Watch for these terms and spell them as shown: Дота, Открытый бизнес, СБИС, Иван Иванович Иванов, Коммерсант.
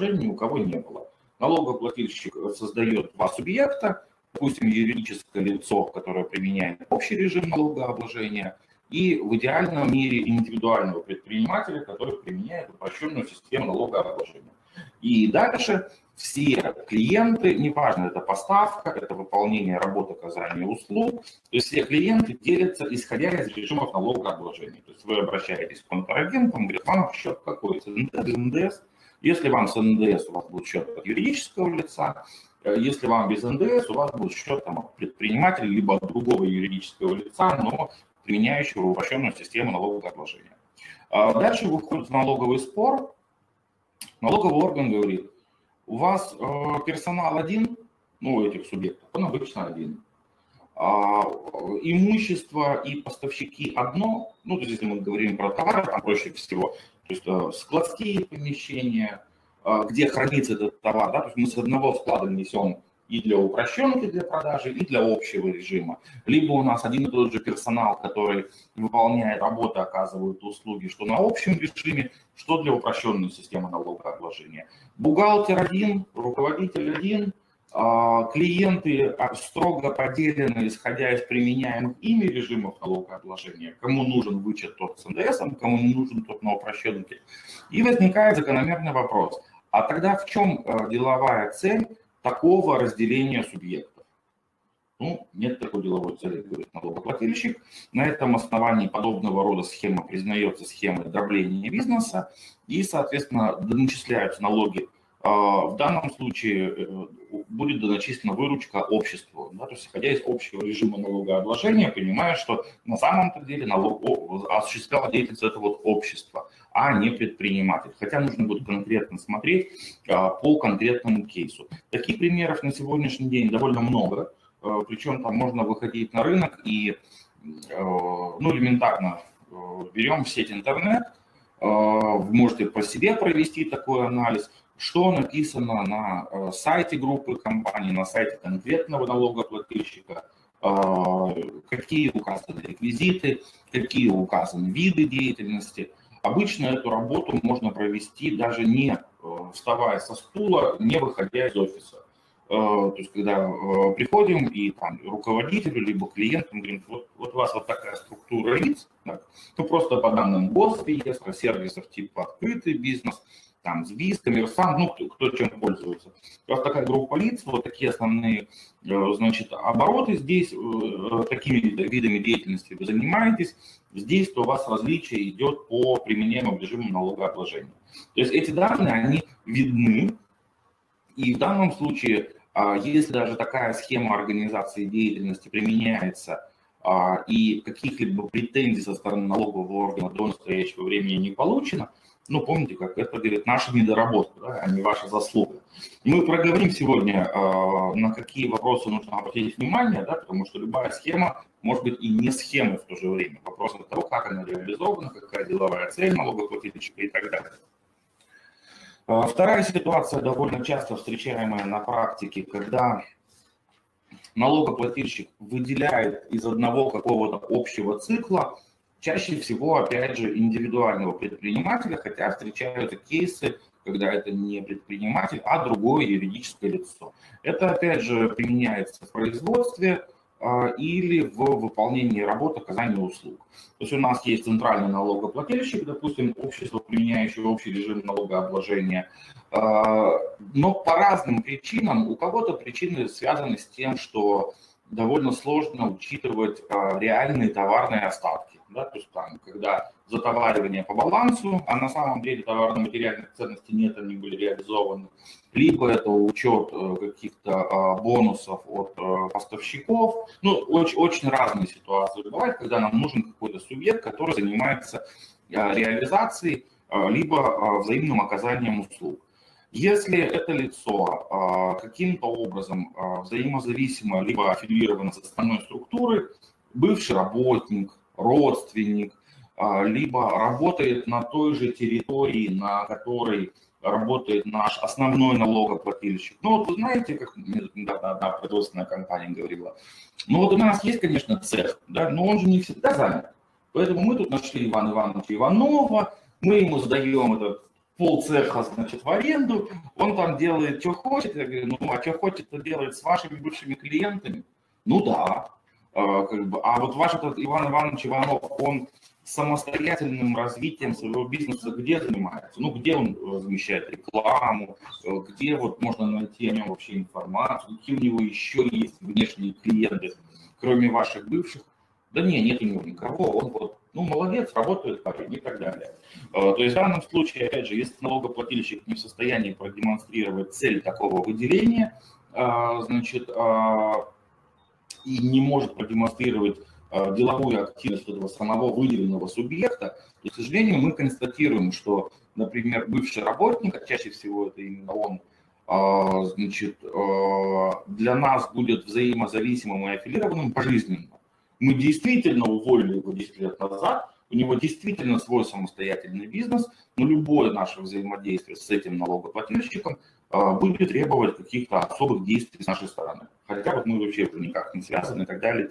предложений ни у кого не было. Налогоплательщик создает два субъекта, допустим, юридическое лицо, которое применяет общий режим налогообложения, и в идеальном мире индивидуального предпринимателя, который применяет упрощенную систему налогообложения. И дальше все клиенты, неважно, это поставка, это выполнение работы, оказание услуг, то есть все клиенты делятся, исходя из режимов налогообложения. То есть вы обращаетесь к контрагентам, говорят, вам счет какой? С НДС. Если вам с НДС, у вас будет счет от юридического лица. Если вам без НДС, у вас будет счет там, от предпринимателя, либо от другого юридического лица, но применяющего упрощенную систему налогообложения. Дальше выходит налоговый спор. Налоговый орган говорит, у вас персонал один, ну, у этих субъектов, он обычно один. Имущество и поставщики одно, ну, то есть, если мы говорим про товары, там проще всего, то есть складские помещения, где хранится этот товар, да, то есть мы с одного склада несем и для упрощенки, для продажи, и для общего режима. Либо у нас один и тот же персонал, который выполняет работы, оказывает услуги, что на общем режиме, что для упрощенной системы налогообложения. Бухгалтер один, руководитель один, клиенты строго поделены, исходя из применяемых ими режимов налогообложения. Кому нужен вычет, тот с НДСом, кому не нужен, тот на упрощенке. И возникает закономерный вопрос. А тогда в чем деловая цель такого разделения субъектов? Ну, нет такой деловой цели, говорит налогоплательщик. На этом основании подобного рода схема признается схемой дробления бизнеса и, соответственно, доначисляются налоги. В данном случае будет доначислена выручка обществу. Да, то есть, исходя из общего режима налогообложения, понимая, что на самом-то деле налог осуществляла деятельность этого вот общества, а не предприниматель. Хотя нужно будет конкретно смотреть по конкретному кейсу. Таких примеров на сегодняшний день довольно много. Причем там можно выходить на рынок и ну, элементарно берем в сеть интернет. Вы можете по себе провести такой анализ. Что написано на сайте группы компании, на сайте конкретного налогоплательщика, какие указаны реквизиты, какие указаны виды деятельности. Обычно эту работу можно провести даже не вставая со стула, не выходя из офиса. То есть, когда приходим и там, руководителю, либо клиенту говорим, вот у вас вот такая структура лиц, так, ну просто по данным Госреестра, сервисов типа «Открытый бизнес», там СБИС, Коммерсант, ну, кто чем пользуется. У вас такая группа лиц, вот такие основные, значит, обороты здесь, такими видами деятельности вы занимаетесь, здесь то у вас различие идет по применяемому режиму налогообложения. То есть эти данные, они видны, и в данном случае, если даже такая схема организации деятельности применяется, и каких-либо претензий со стороны налогового органа до настоящего времени не получено, ну, помните, как это говорит, наша недоработка, да, а не ваша заслуга. И мы проговорим сегодня, на какие вопросы нужно обратить внимание, да, потому что любая схема может быть и не схемой в то же время. Вопрос от того, как она реализована, какая деловая цель налогоплательщика и так далее. Вторая ситуация, довольно часто встречаемая на практике, когда налогоплательщик выделяет из одного какого-то общего цикла, чаще всего, опять же, индивидуального предпринимателя, хотя встречаются кейсы, когда это не предприниматель, а другое юридическое лицо. Это, опять же, применяется в производстве или в выполнении работ, оказании услуг. То есть у нас есть центральный налогоплательщик, допустим, общество, применяющее общий режим налогообложения, но по разным причинам, у кого-то причины связаны с тем, что довольно сложно учитывать реальные товарные остатки. Да, то есть там, когда затоваривание по балансу, а на самом деле товарно-материальных ценностей нет, они были реализованы, либо это учет каких-то бонусов от поставщиков. Ну, очень разные ситуации бывают, когда нам нужен какой-то субъект, который занимается реализацией, либо взаимным оказанием услуг. Если это лицо каким-то образом взаимозависимо, либо аффилировано с основной структурой, бывший работник, родственник, либо работает на той же территории, на которой работает наш основной налогоплательщик. Ну вот вы знаете, как недавно одна производственная компания говорила, ну вот у нас есть, конечно, цех, да, но он же не всегда занят. Поэтому мы тут нашли Ивана Ивановича Иванова, мы ему сдаем этот полцеха, значит, в аренду, он там делает, что хочет. Я говорю, ну, а что хочет-то делает с вашими бывшими клиентами? Ну, да. А вот ваш этот Иван Иванович Иванов, он самостоятельным развитием своего бизнеса где занимается? Ну, где он размещает рекламу, где вот можно найти о нем вообще информацию, какие у него еще есть внешние клиенты, кроме ваших бывших? Да нет у него никого, он вот, ну, молодец, работает парень и так далее. То есть в данном случае, опять же, если налогоплательщик не в состоянии продемонстрировать цель такого выделения, значит, и не может продемонстрировать деловую активность этого самого выделенного субъекта, то, к сожалению, мы констатируем, что, например, бывший работник, а чаще всего это именно он, значит, для нас будет взаимозависимым и аффилированным пожизненно. Мы действительно уволили его 10 лет назад, у него действительно свой самостоятельный бизнес, но любое наше взаимодействие с этим налогоплательщиком будет требовать каких-то особых действий с нашей стороны. Хотя вот мы вообще уже никак не связаны и так далее.